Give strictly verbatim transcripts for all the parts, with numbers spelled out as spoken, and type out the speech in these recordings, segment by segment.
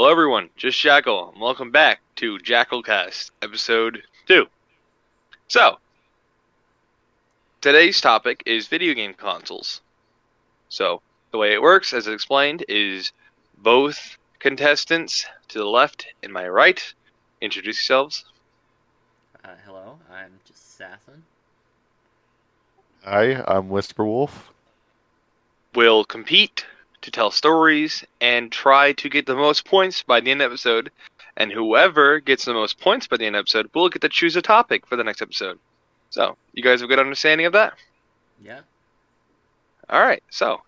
Hello everyone, just Jackal, and welcome back to JackalCast, episode two. So, today's topic is video game consoles. So, the way it works, as explained, is both contestants to the left and my right, introduce yourselves. Uh, hello, I'm just Sasson. Hi, I'm Whisperwolf. We'll compete to tell stories, and try to get the most points by the end of the episode. And whoever gets the most points by the end of the episode will get to choose a topic for the next episode. So, you guys have a good understanding of that? Yeah. Alright, so,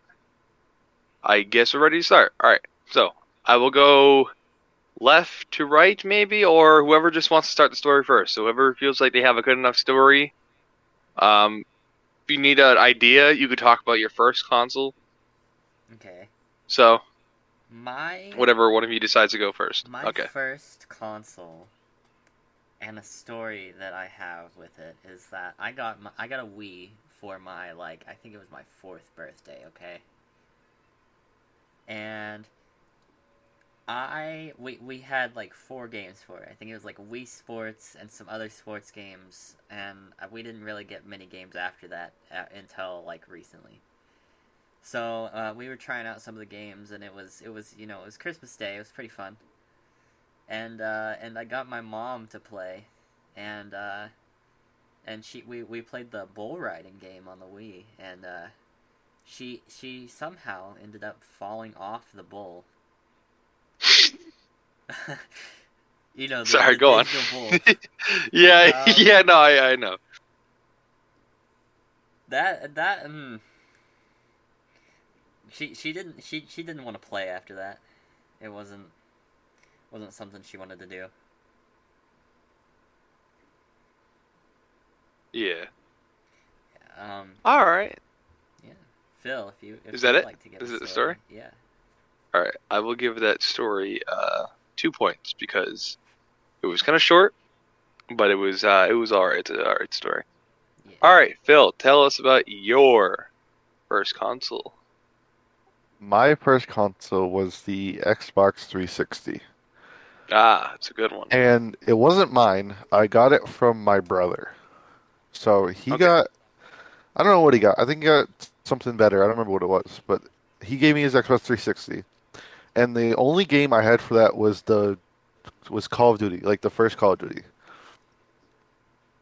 I guess we're ready to start. Alright, so, I will go left to right, maybe, or whoever just wants to start the story first. So whoever feels like they have a good enough story. Um, if you need an idea, you could talk about your first console. Okay. So, my whatever one of you decides to go first. My okay. first console, and a story that I have with it is that I got my, I got a Wii for my like I think it was my fourth birthday. Okay. And I we we had like four games for it. I think it was like Wii Sports and some other sports games, and we didn't really get many games after that uh, until like recently. So, uh, we were trying out some of the games, and it was, it was, you know, it was Christmas Day, it was pretty fun. And, uh, and I got my mom to play, and, uh, and she, we, we played the bull riding game on the Wii, and, uh, she, she somehow ended up falling off the bull. you know, the, Sorry, the, go on. Bull. yeah, um, yeah, no, I, I know. That, that, mm, She she didn't she she didn't want to play after that. It wasn't wasn't something she wanted to do. Yeah. Um. All right. Yeah, Phil. If you if is that it? Like to give is it the story? Yeah. All right. I will give that story uh two points because it was kind of short, but it was uh it was all right. It's an all right story. Yeah. All right, Phil. Tell us about your first console. My first console was the Xbox three sixty. Ah, it's a good one. And it wasn't mine. I got it from my brother. So he okay. got... I don't know what he got. I think he got something better. I don't remember what it was. But he gave me his Xbox three sixty. And the only game I had for that was the was Call of Duty. Like, the first Call of Duty.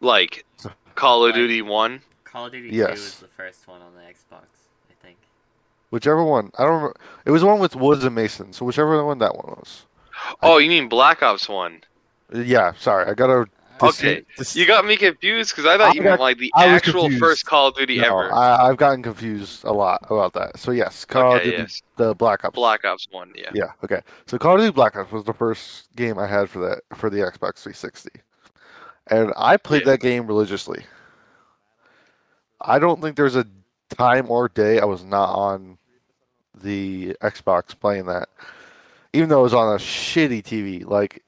Like, Call of Duty one? Call of Duty yes. two was the first one on the Xbox. Whichever one. I don't remember. It was one with Woods and Mason, so whichever one that one was. Oh, I... you mean Black Ops one? Yeah, sorry. I got to... Okay. This... You got me confused, because I thought I you got... meant like the I actual first Call of Duty no, ever. I, I've gotten confused a lot about that. So yes, Call okay, of Duty, yes. the Black Ops. Black Ops one, yeah. Yeah, okay. So Call of Duty Black Ops was the first game I had for that for the Xbox three sixty. And I played yeah. that game religiously. I don't think there's a time or day I was not on the Xbox playing that, even though it was on a shitty T V. Like,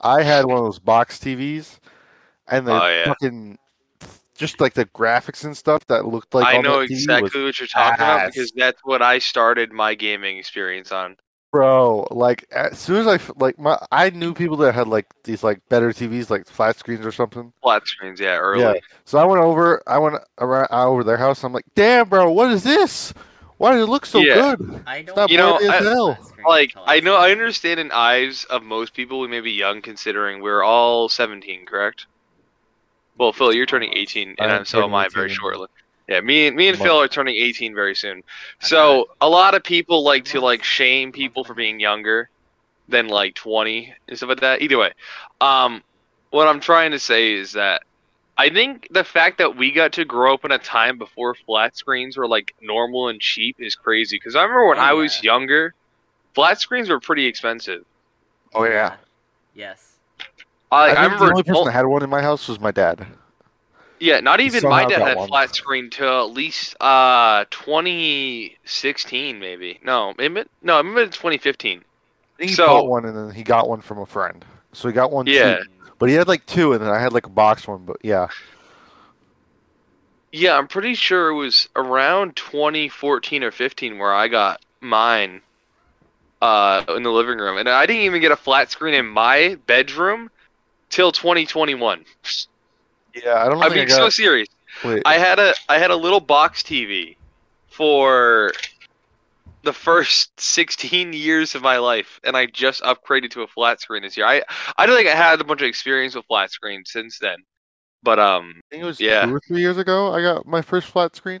I had one of those box T Vs, and the oh, yeah. fucking just like the graphics and stuff that looked like I know exactly what you're talking ass. about because that's what I started my gaming experience on. Bro, like as soon as I like my, I knew people that had like these like better T Vs, like flat screens or something. Flat screens, yeah, early. Yeah. So I went over, I went around over their house. And I'm like, damn, bro, what is this? Why does it look so yeah. good? I don't Stop you know, I, hell. Like, I know, I understand in eyes of most people, we may be young considering we're all seventeen, correct? Well, Phil, you're turning eighteen, and I'm so am I very shortly. Yeah, me and me and Phil are turning eighteen very soon. So a lot of people like to like shame people for being younger than like twenty and stuff like that. Either way, um, what I'm trying to say is that I think the fact that we got to grow up in a time before flat screens were, like, normal and cheap is crazy. Because I remember when oh, I yeah. was younger, flat screens were pretty expensive. Oh, yeah. yeah. Yes. I, I, I remember the only person that had one in my house was my dad. Yeah, not even my dad had a flat screen till at least uh, twenty sixteen, maybe. No, maybe, no, I remember twenty fifteen. I think he so, bought one, and then he got one from a friend. So he got one, yeah. Cheap. But he had like two, and then I had like a box one, but yeah. Yeah, I'm pretty sure it was around twenty fourteen or fifteen where I got mine. uh, in the living room. And I didn't even get a flat screen in my bedroom till twenty twenty-one. Yeah, I don't know. I'm being so serious. Wait. I had a I had a little box T V for the first sixteen years of my life, and I just upgraded to a flat screen this year. I, I don't think I had a bunch of experience with flat screens since then. But um, I think it was yeah. two or three years ago I got my first flat screen.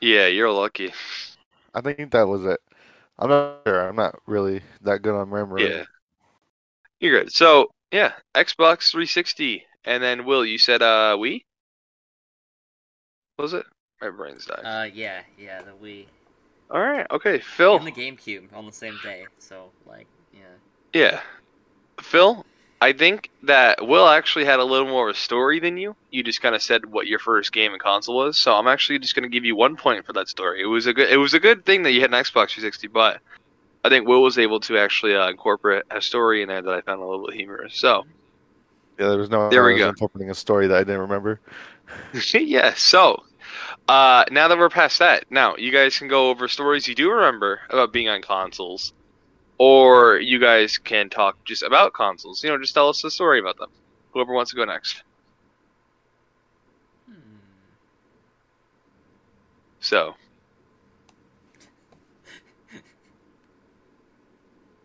Yeah, you're lucky. I think that was it. I'm not sure. I'm not really that good on memory. Yeah, you're good. So yeah, Xbox three sixty, and then Will, you said uh, Wii? What was it? My brain's dying. Uh, yeah, yeah, the Wii. All right, okay, Phil. And the GameCube on the same day, so like, yeah. Yeah, Phil. I think that Will actually had a little more of a story than you. You just kind of said what your first game and console was, so I'm actually just going to give you one point for that story. It was a good, it was a good thing that you had an Xbox three sixty, but I think Will was able to actually uh, incorporate a story in there that I found a little bit humorous. So, yeah, there was no there we go. Incorporating a story that I didn't remember. Yeah, so uh, now that we're past that, now you guys can go over stories you do remember about being on consoles. Or you guys can talk just about consoles. You know, just tell us a story about them. Whoever wants to go next. Hmm. So.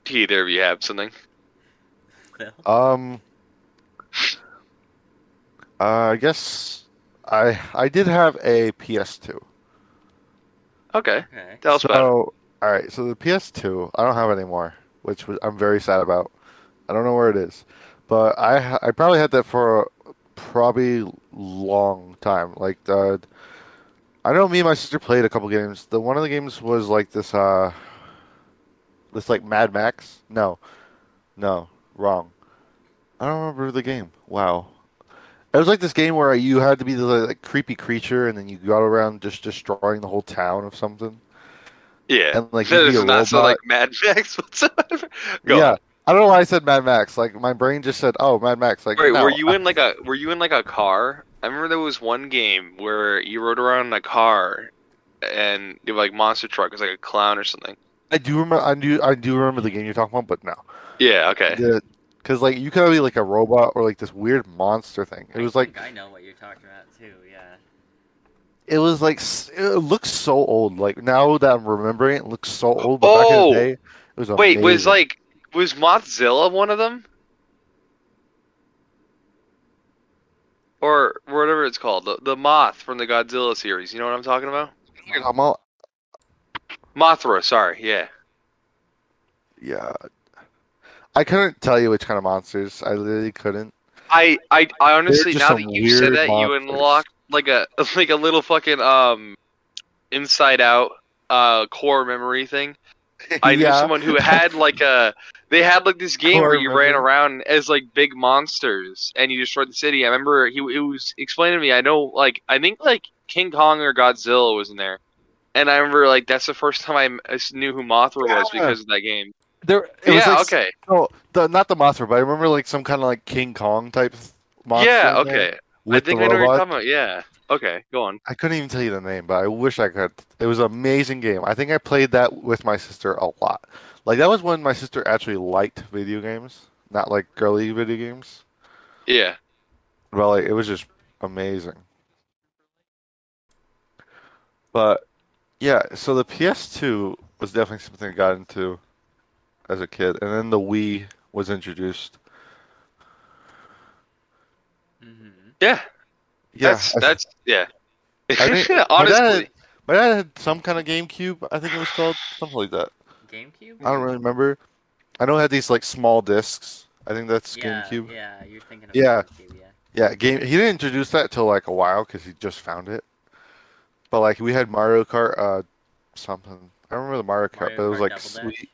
Do either of you have something? Um. Uh, I guess I I did have a P S two. Okay. okay. Tell us so, about it. All right, so the P S two, I don't have it anymore, which was, I'm very sad about. I don't know where it is, but I I probably had that for a probably long time. Like, uh, I know me and my sister played a couple games. The one of the games was like this, uh, this like Mad Max. No, no, wrong. I don't remember the game. Wow, it was like this game where you had to be the like, creepy creature, and then you got around just destroying the whole town of something. Yeah, and, like, that does not sound like Mad Max whatsoever. Go. Yeah, I don't know why I said Mad Max. Like my brain just said, "Oh, Mad Max." Like, wait, no, were you I... in like a were you in like a car? I remember there was one game where you rode around in a car, and it was like monster truck. It was like a clown or something. I do remember. I do. I do remember the game you're talking about, but no. Yeah. Okay. Because like you could be like a robot or like this weird monster thing. It was I like think I know what you're talking about too. Yeah. It was like, it looks so old. Like, now that I'm remembering it, it looks so old. But oh, back in the day, it was amazing. Wait, was like, was Mothzilla one of them? Or whatever it's called. The, the Moth from the Godzilla series. You know what I'm talking about? I'm all... Mothra, sorry, yeah. Yeah. I couldn't tell you which kind of monsters. I literally couldn't. I, I, I honestly, now that you said that, monsters. You unlocked. Like a like a little fucking um, Inside Out uh core memory thing. I yeah. knew someone who had like a they had like this game core where you memory. ran around as like big monsters and you destroyed the city. I remember he it was explaining to me. I know like I think like King Kong or Godzilla was in there, and I remember like that's the first time I knew who Mothra yeah. was because of that game. There, it was yeah, like, okay. No, the, not the Mothra, but I remember like some kind of like King Kong type monster. Yeah, okay. There. I think I know what you're talking about, yeah. Okay, go on. I couldn't even tell you the name, but I wish I could. It was an amazing game. I think I played that with my sister a lot. Like, that was when my sister actually liked video games, not, like, girly video games. Yeah. Well, like, it was just amazing. But, yeah, so the P S two was definitely something I got into as a kid. And then the Wii was introduced. Yeah, yeah, that's, I, that's yeah. I think, honestly, my dad, had, my dad had some kind of GameCube. I think it was called something like that. GameCube? I don't really remember. I know it had these like small discs. I think that's yeah, GameCube. Yeah, you're thinking of yeah. GameCube. Yeah, yeah. Game. He didn't introduce that till like a while because he just found it. But like we had Mario Kart, uh, something. I remember the Mario Kart, Mario but it was Kart like sweet.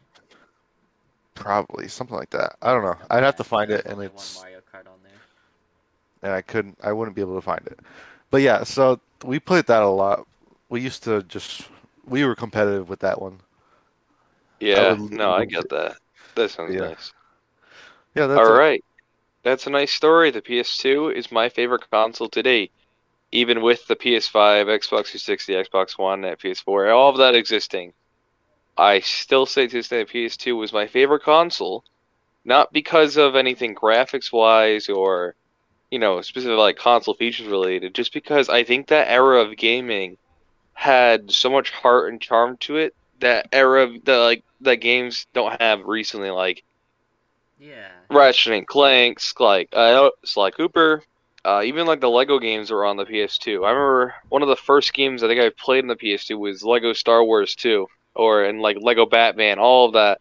Probably something like that. I don't know. Double I'd dash. Have to find There's it, and it's. One Mario Kart on there. And I couldn't, I wouldn't be able to find it. But yeah, so we played that a lot. We used to just, we were competitive with that one. Yeah, I no, I get it. that. That sounds yeah. nice. Yeah, that's all right. That's a nice story. The P S two is my favorite console today. Even with the P S five, Xbox three sixty, Xbox One, and P S four, all of that existing. I still say to this day, P S two was my favorite console, not because of anything graphics-wise or, you know, specific like console features related, just because I think that era of gaming had so much heart and charm to it that era of the like that games don't have recently, like yeah, Ratchet and Clank, like uh, Sly Cooper, uh, even like the Lego games that were on the P S two. I remember one of the first games I think I played on the P S two was Lego Star Wars two, or and like Lego Batman, all of that.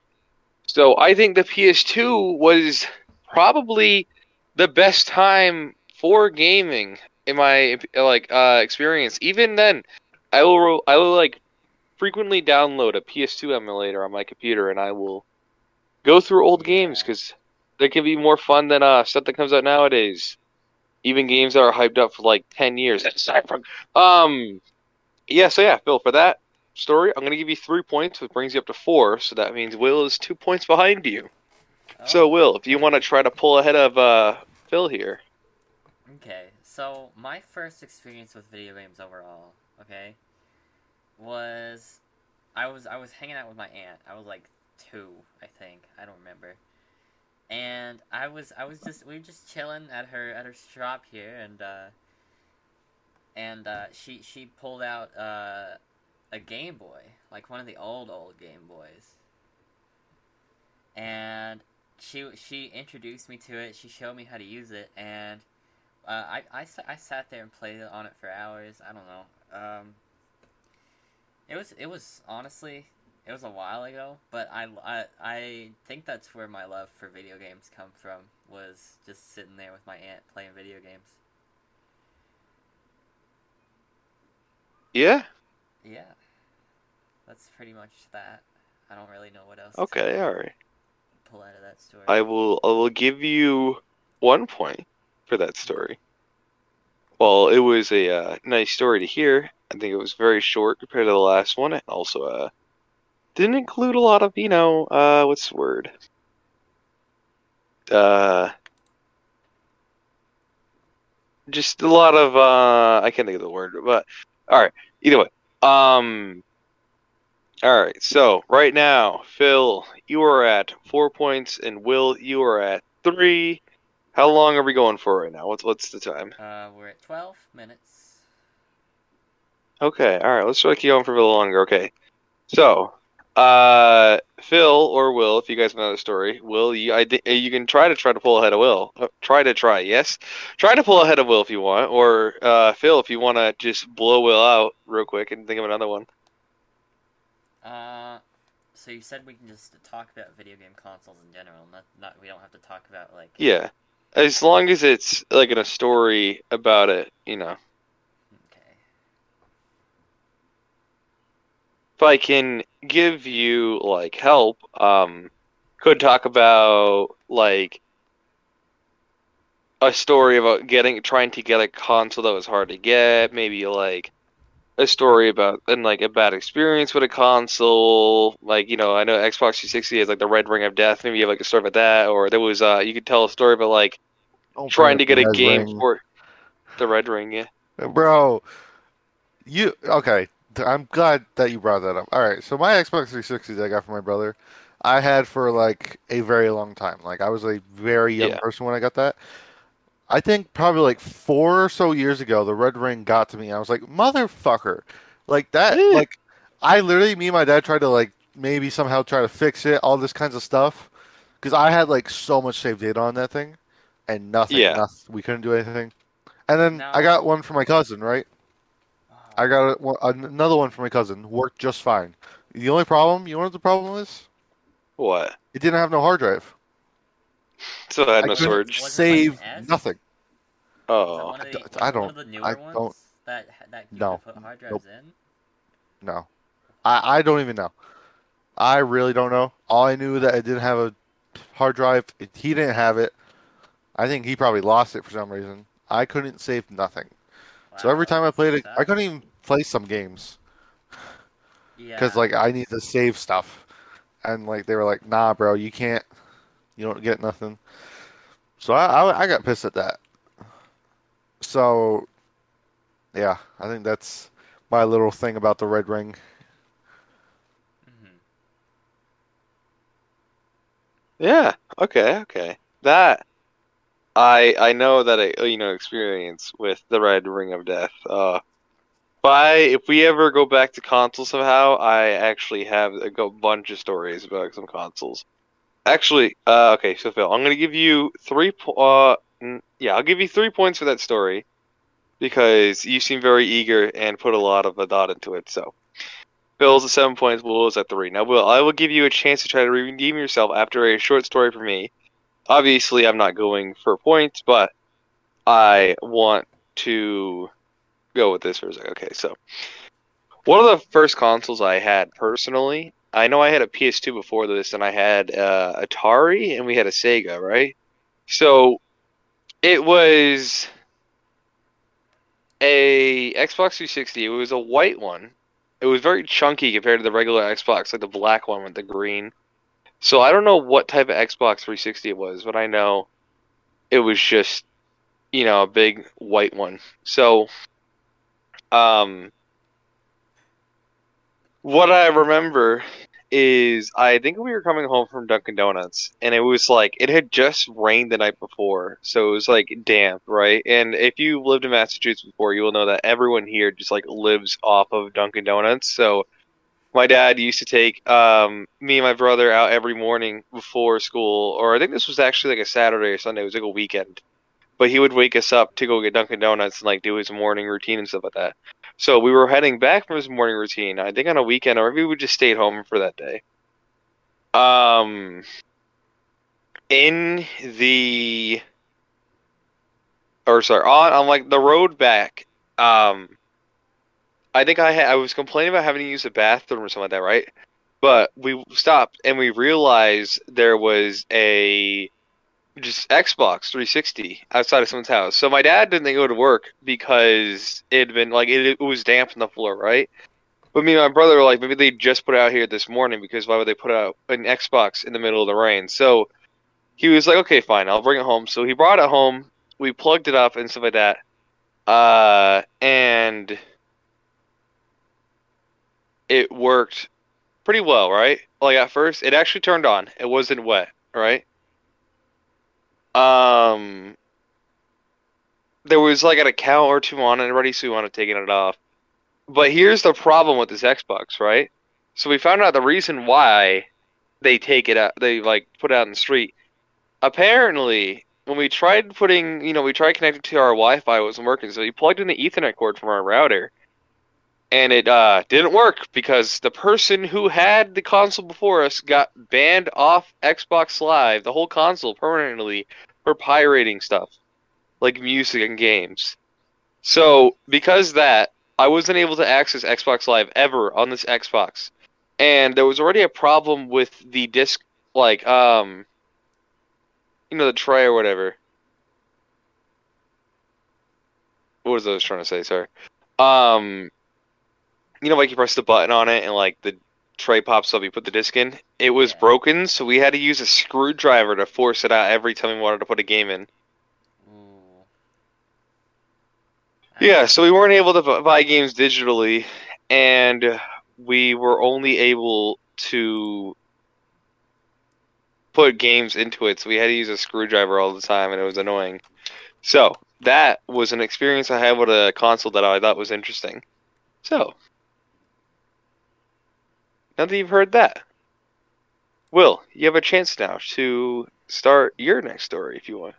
So I think the P S two was probably the best time for gaming in my like uh, experience. Even then, I will I will like frequently download a P S two emulator on my computer, and I will go through old games because they can be more fun than uh, stuff that comes out nowadays. Even games that are hyped up for like ten years. Um, yeah. So yeah, Phil, for that story, I'm gonna give you three points, which brings you up to four. So that means Will is two points behind you. Oh. So Will, if you want to try to pull ahead of uh, Phil here. Okay. So my first experience with video games overall, okay, was I was I was hanging out with my aunt. I was like two, I think. I don't remember. And I was I was just we were just chilling at her at her shop here, and uh, and uh, she she pulled out uh. a Game Boy, like one of the old, old Game Boys. And she she introduced me to it, she showed me how to use it, and uh, I, I, I sat there and played on it for hours, I don't know. Um, it was, it was, honestly, it was a while ago, but I, I, I think that's where my love for video games come from, was just sitting there with my aunt playing video games. Yeah? Yeah. That's pretty much that. I don't really know what else. Okay, all right. Pull out of that story. I will. I will give you one point for that story. Well, it was a uh, nice story to hear. I think it was very short compared to the last one, and also uh, didn't include a lot of, you know, uh, what's the word? Uh, just a lot of uh, I can't think of the word, but all right. Either way. Um, all right, so right now, Phil, you are at four points, and Will, you are at three. How long are we going for right now? What's what's the time? Uh, we're at twelve minutes. Okay, all right, let's try to keep going for a little longer. Okay, so, uh, Phil or Will, if you guys know the story, Will, you, I th- you can try to try to pull ahead of Will. Uh, try to try, yes? Try to pull ahead of Will if you want, or uh, Phil, if you want to just blow Will out real quick and think of another one. Uh, so you said we can just talk about video game consoles in general, not, not we don't have to talk about, like... Yeah, as long as it's, like, in a story about it, you know. If I can give you, like, help, um, could talk about, like, a story about getting, trying to get a console that was hard to get, maybe, like, a story about, and, like, a bad experience with a console, like, you know, I know Xbox three sixty has, like, the Red Ring of Death, maybe you have, like, a story about that, or there was, uh, you could tell a story about, like, Don't trying to get a game ring. for the Red Ring, yeah. Bro, you, okay. I'm glad that you brought that up. All right, so my Xbox three sixty that I got from my brother, I had for, like, a very long time. Like, I was a very young yeah. person when I got that. I think probably, like, four or so years ago, the Red Ring got to me. And I was like, motherfucker. Like, that, yeah. like, I literally, me and my dad tried to, like, maybe somehow try to fix it, all this kinds of stuff. Because I had, like, so much saved data on that thing. And nothing. Yeah. nothing we couldn't do anything. And then no. I got one for my cousin, right? I got a, another one for my cousin. Worked just fine. The only problem, you know what the problem is? What? It didn't have no hard drive. So it had I no storage. Save nothing. Oh. The, I don't. One of the newer I ones don't. That, that you no. Put hard drives nope. in? No. I, I don't even know. I really don't know. All I knew that it didn't have a hard drive. It, he didn't have it. I think he probably lost it for some reason. I couldn't save nothing. Wow, so every time I played it, I couldn't even play some games. Yeah. Because, like, I need to save stuff. And, like, they were like, nah, bro, you can't. You don't get nothing. So I, I, I got pissed at that. So, yeah, I think that's my little thing about the Red Ring. Mm-hmm. Yeah. Okay. Okay. That I I know that I you know experience with the Red Ring of Death. Uh, by if we ever go back to console somehow, I actually have a bunch of stories about some consoles. Actually, uh, okay. So Phil, I'm gonna give you three. Po- uh, yeah, I'll give you three points for that story because you seem very eager and put a lot of a thought into it. So. Bill's at seven points, Will is at three. Now, Will, I will give you a chance to try to redeem yourself after a short story from me. Obviously, I'm not going for points, but I want to go with this for a second. Okay, so one of the first consoles I had personally, I know I had a P S two before this, and I had uh, Atari, and we had a Sega, right? So it was a Xbox three sixty. It was a white one. It was very chunky compared to the regular Xbox, like the black one with the green. So I don't know what type of Xbox three sixty it was, but I know it was just, you know, a big white one. So, um, what I remember is I think we were coming home from Dunkin' Donuts, and it was like, it had just rained the night before, so it was like damp, right? And if you lived in Massachusetts before, you will know that everyone here just like lives off of Dunkin' Donuts. So my dad used to take um, me and my brother out every morning before school, or I think this was actually like a Saturday or Sunday, it was like a weekend. But he would wake us up to go get Dunkin' Donuts and like do his morning routine and stuff like that. So we were heading back from his morning routine, I think on a weekend, or maybe we just stayed home for that day. Um, in the, or sorry, on, on like the road back, um, I think I had, I was complaining about having to use the bathroom or something like that, right? But we stopped and we realized there was a just Xbox three sixty outside of someone's house. So my dad didn't go to work because it had been like it, it was damp on the floor, right? But me and my brother were like, maybe they just put it out here this morning because why would they put out an Xbox in the middle of the rain? So he was like, okay, fine, I'll bring it home. So he brought it home. We plugged it up and stuff like that. Uh, and it worked pretty well, right? Like at first, it actually turned on. It wasn't wet, right? Um, there was like an account or two on it already, so we wound up taking it off. But here's the problem with this Xbox, right? So we found out the reason why they take it out, they like put it out in the street. Apparently, when we tried putting, you know, we tried connecting to our Wi-Fi, it wasn't working. So we plugged in the Ethernet cord from our router, and it uh, didn't work because the person who had the console before us got banned off Xbox Live, the whole console permanently, for pirating stuff, like music and games. So because that, I wasn't able to access Xbox Live ever on this Xbox, and there was already a problem with the disc, like, um, you know, the tray or whatever. What was I was trying to say? Sorry. Um, you know, like you press the button on it and like the tray pops up, you put the disc in. It was broken, so we had to use a screwdriver to force it out every time we wanted to put a game in. Yeah, so we weren't able to buy games digitally, and we were only able to put games into it, so we had to use a screwdriver all the time, and it was annoying. So, that was an experience I had with a console that I thought was interesting. So, now that you've heard that, Will, you have a chance now to start your next story, if you want.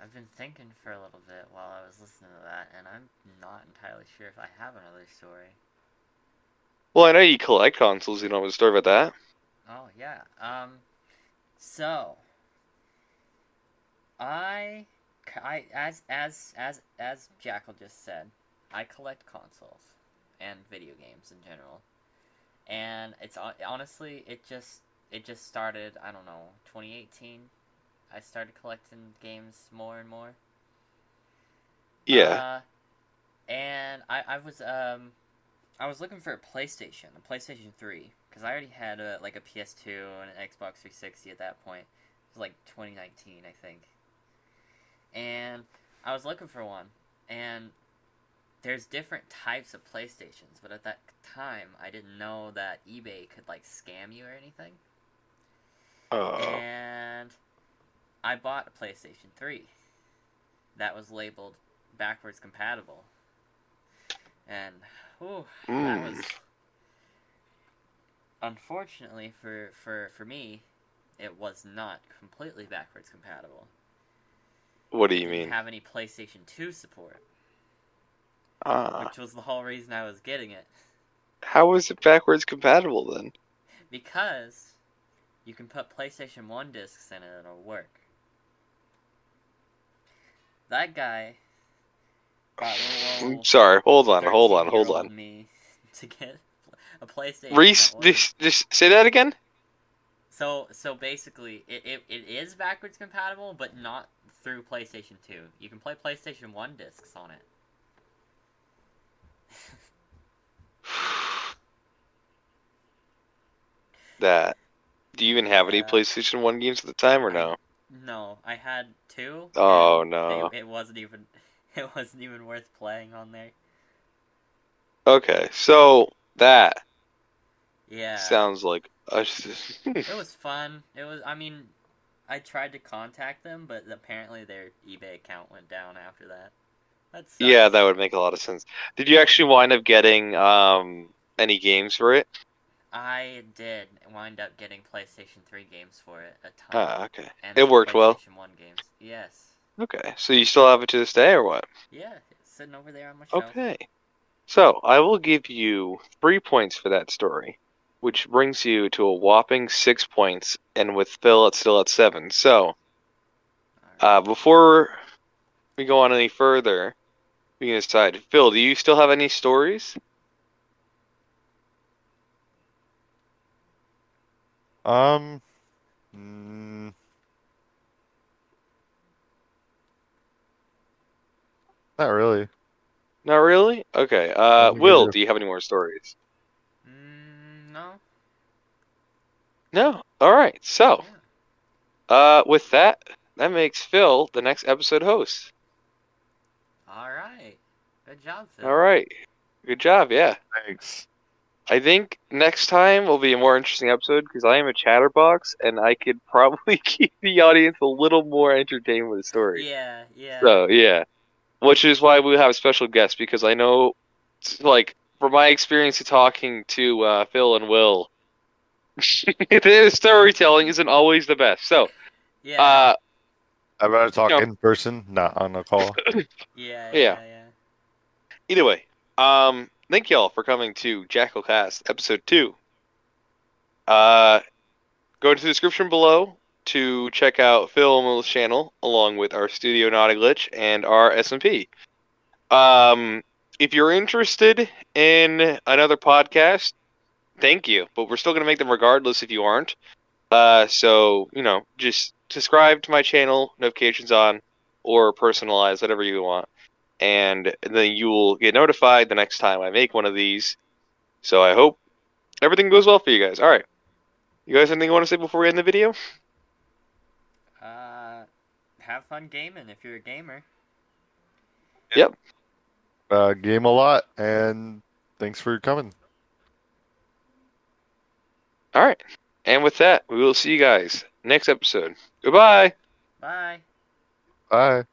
I've been thinking for a little bit while I was listening to that, and I'm not entirely sure if I have another story. Well, I know you collect consoles, you don't have a story about that. Oh, yeah. Um, so, I, I, as, as, as, as Jackal just said, I collect consoles, and video games in general. And it's, honestly, it just, it just started, I don't know, twenty eighteen? I started collecting games more and more. Yeah. Uh, and I, I was um, I was looking for a PlayStation, a PlayStation three, because I already had a, like a P S two and an Xbox three sixty at that point. It was like twenty nineteen, I think. And I was looking for one, and there's different types of PlayStations, but at that time I didn't know that eBay could like scam you or anything. Oh. And I bought a PlayStation three that was labeled backwards compatible. And whew, mm. that was... Unfortunately for, for, for me, it was not completely backwards compatible. What do you mean? I didn't have any PlayStation two support. Ah. Which was the whole reason I was getting it. How was it backwards compatible then? Because you can put PlayStation one discs in it and it'll work. That guy... I'm sorry, hold on, hold on, hold on. Me to get a PlayStation. Reese, this, this, say that again? So, so basically, it, it, it is backwards compatible, but not through PlayStation two. You can play PlayStation one discs on it. That. Do you even have any uh, PlayStation one games at the time, or no? No, I had two. Oh, no. They, it wasn't even... It wasn't even worth playing on there. Okay, so that. Yeah. Sounds like a... It was fun. It was. I mean, I tried to contact them, but apparently their eBay account went down after that. That sucks. Yeah, that would make a lot of sense. Did you actually wind up getting um any games for it? I did wind up getting PlayStation three games for it a ton. Ah, okay. And it worked well. PlayStation one games. Yes. Okay, so you still have it to this day, or what? Yeah, it's sitting over there on my shelf. Okay, so I will give you three points for that story, which brings you to a whopping six points, and with Phil, it's still at seven. So, uh, before we go on any further, we can decide. Phil, do you still have any stories? Um... Mm... Not really. Not really? Okay. Uh, Will, do you have any more stories? Mm, no. No? Alright, so. Yeah. Uh, with that, that makes Phil the next episode host. Alright. Good job, Phil. Alright. Good job, yeah. Thanks. I think next time will be a more interesting episode, because I am a chatterbox, and I could probably keep the audience a little more entertained with the story. Yeah, yeah. So, yeah. Which is why we have a special guest, because I know, like, from my experience of talking to uh, Phil and Will, the storytelling isn't always the best. So, yeah, uh, I better talk you know. in person, not on a call. yeah, yeah, yeah, yeah. Either way, um, thank y'all for coming to JackalCast episode two. Uh, go to the description below to check out Phil and Will's channel, along with our studio Naughty Glitch and our S M P. Um, if you're interested in another podcast, thank you, but we're still going to make them regardless if you aren't. Uh, so, you know, just subscribe to my channel, notifications on, or personalize, whatever you want, and then you will get notified the next time I make one of these. So I hope everything goes well for you guys. All right. You guys have anything you want to say before we end the video? Have fun gaming if you're a gamer. Yep. Uh, game a lot, and thanks for coming. All right. And with that, we will see you guys next episode. Goodbye. Bye. Bye.